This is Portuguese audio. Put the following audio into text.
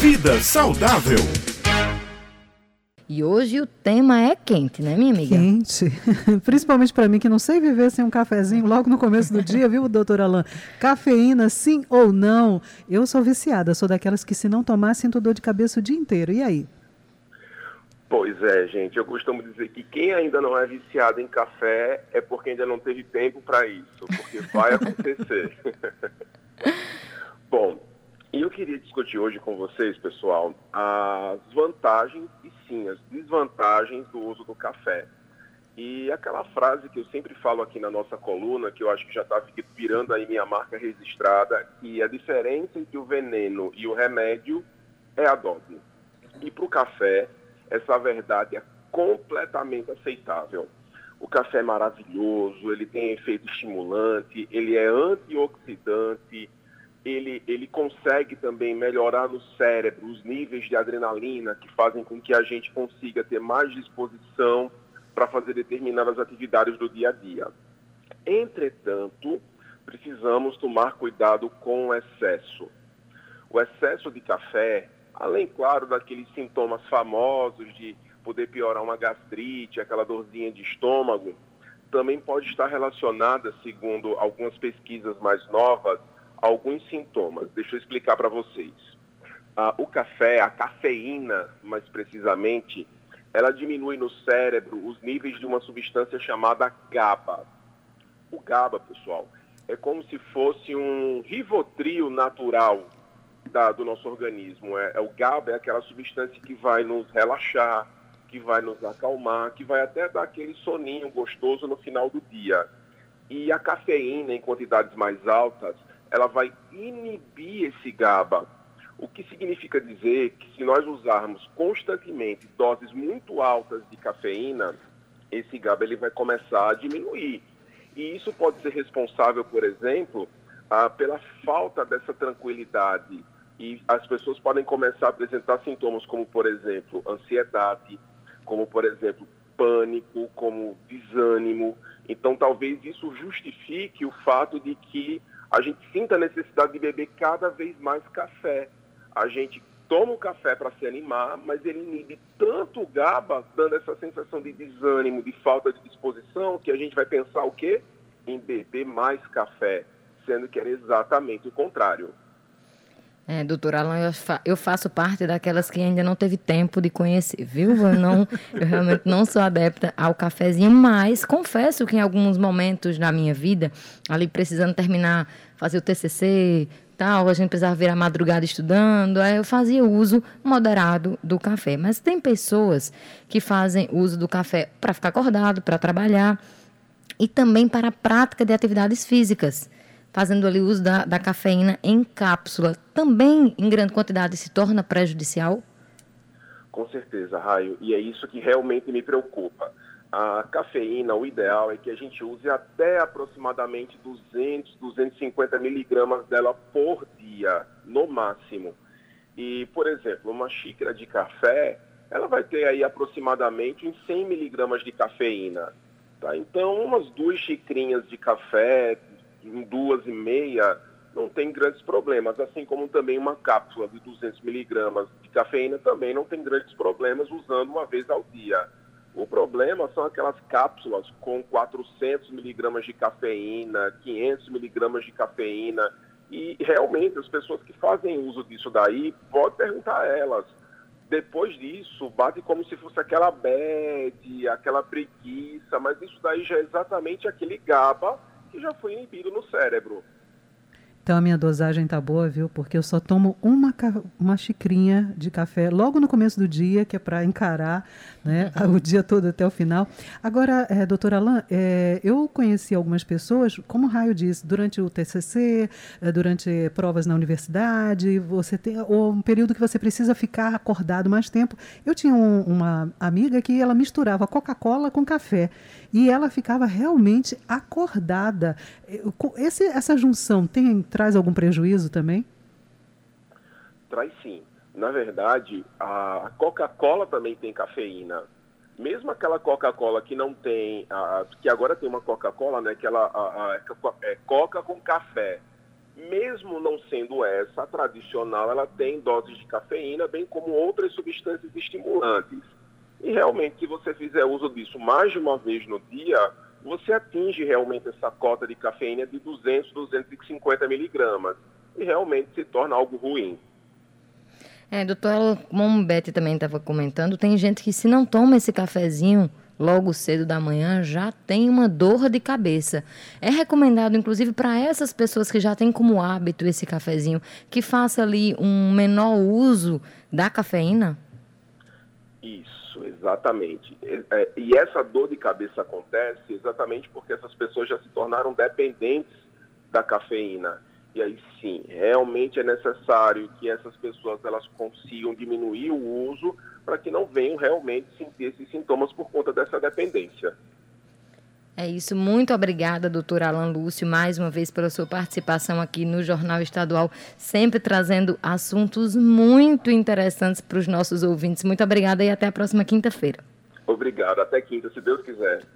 Vida Saudável. E hoje o tema é quente, né, minha amiga? Quente. Principalmente para mim, que não sei viver sem um cafezinho logo no começo do dia, viu, doutor Alan? Cafeína, sim ou não? Eu sou viciada, sou daquelas que se não tomar, sinto dor de cabeça o dia inteiro. E aí? Pois é, gente. Eu costumo dizer que quem ainda não é viciado em café é porque ainda não teve tempo para isso, porque vai acontecer. Bom, e eu queria discutir hoje com vocês, pessoal, as vantagens e sim as desvantagens do uso do café. E aquela frase que eu sempre falo aqui na nossa coluna, que eu acho que já está virando aí minha marca registrada, que a diferença entre o veneno e o remédio é a dose. E para o café, essa verdade é completamente aceitável. O café é maravilhoso, ele tem efeito estimulante, ele é antioxidante, ele consegue também melhorar no cérebro os níveis de adrenalina que fazem com que a gente consiga ter mais disposição para fazer determinadas atividades do dia a dia. Entretanto, precisamos tomar cuidado com o excesso. O excesso de café, além, claro, daqueles sintomas famosos de poder piorar uma gastrite, aquela dorzinha de estômago, também pode estar relacionada, segundo algumas pesquisas mais novas, alguns sintomas. Deixa eu explicar para vocês. O café, a cafeína, mais precisamente, ela diminui no cérebro os níveis de uma substância chamada GABA. O GABA, pessoal, é como se fosse um rivotril natural do nosso organismo. O GABA é aquela substância que vai nos relaxar, que vai nos acalmar, que vai até dar aquele soninho gostoso no final do dia. E a cafeína, em quantidades mais altas, ela vai inibir esse GABA, o que significa dizer que se nós usarmos constantemente doses muito altas de cafeína, esse GABA ele vai começar a diminuir. E isso pode ser responsável, por exemplo, pela falta dessa tranquilidade. E as pessoas podem começar a apresentar sintomas como, por exemplo, ansiedade, como, por exemplo, pânico, como desânimo. Então, talvez isso justifique o fato de que a gente sinta a necessidade de beber cada vez mais café. A gente toma o café para se animar, mas ele inibe tanto o GABA, dando essa sensação de desânimo, de falta de disposição, que a gente vai pensar o quê? Em beber mais café, sendo que era exatamente o contrário. Doutor Alan, eu faço parte daquelas que ainda não teve tempo de conhecer, viu? Eu realmente não sou adepta ao cafezinho, mas confesso que em alguns momentos na minha vida, ali precisando terminar, fazer o TCC, tal, a gente precisava virar madrugada estudando, aí eu fazia uso moderado do café. Mas tem pessoas que fazem uso do café para ficar acordado, para trabalhar e também para a prática de atividades físicas, fazendo ali uso da cafeína em cápsula, também em grande quantidade se torna prejudicial? Com certeza, Raio, e é isso que realmente me preocupa. A cafeína, o ideal é que a gente use até aproximadamente 200, 250 miligramas dela por dia, no máximo. E, por exemplo, uma xícara de café, ela vai ter aí aproximadamente uns 100 miligramas de cafeína. Tá? Então, umas 2 xicrinhas de café, em 2,5, não tem grandes problemas, assim como também uma cápsula de 200 miligramas de cafeína também não tem grandes problemas usando uma vez ao dia. O problema são aquelas cápsulas com 400 miligramas de cafeína, 500 miligramas de cafeína, e realmente as pessoas que fazem uso disso daí, pode perguntar a elas, depois disso bate como se fosse aquela bad, aquela preguiça, mas isso daí já é exatamente aquele GABA que já foi inibido no cérebro. Então a minha dosagem tá boa, viu? Porque eu só tomo uma xicrinha de café logo no começo do dia, que é para encarar, né, o dia todo até o final. Agora, doutor Alan, eu conheci algumas pessoas, como o Raio disse, durante o TCC, durante provas na universidade, você tem ou um período que você precisa ficar acordado mais tempo. Eu tinha uma amiga que ela misturava Coca-Cola com café e ela ficava realmente acordada. Essa junção traz algum prejuízo também? Traz sim. Na verdade, a Coca-Cola também tem cafeína. Mesmo aquela Coca-Cola que não tem, que agora tem uma Coca-Cola, né, que ela é Coca com café. Mesmo não sendo essa a tradicional, ela tem doses de cafeína, bem como outras substâncias estimulantes. E realmente, se você fizer uso disso mais de uma vez no dia, você atinge realmente essa cota de cafeína de 200, 250 miligramas. E realmente se torna algo ruim. Doutor Alan, como o Beth também estava comentando, tem gente que se não toma esse cafezinho logo cedo da manhã, já tem uma dor de cabeça. É recomendado, inclusive, para essas pessoas que já têm como hábito esse cafezinho, que faça ali um menor uso da cafeína? Isso, exatamente. E essa dor de cabeça acontece exatamente porque essas pessoas já se tornaram dependentes da cafeína. E aí sim, realmente é necessário que essas pessoas elas consigam diminuir o uso para que não venham realmente sentir esses sintomas por conta dessa dependência. É isso, muito obrigada, doutor Alan Lúcio, mais uma vez pela sua participação aqui no Jornal Estadual, sempre trazendo assuntos muito interessantes para os nossos ouvintes. Muito obrigada e até a próxima quinta-feira. Obrigado, até quinta, se Deus quiser.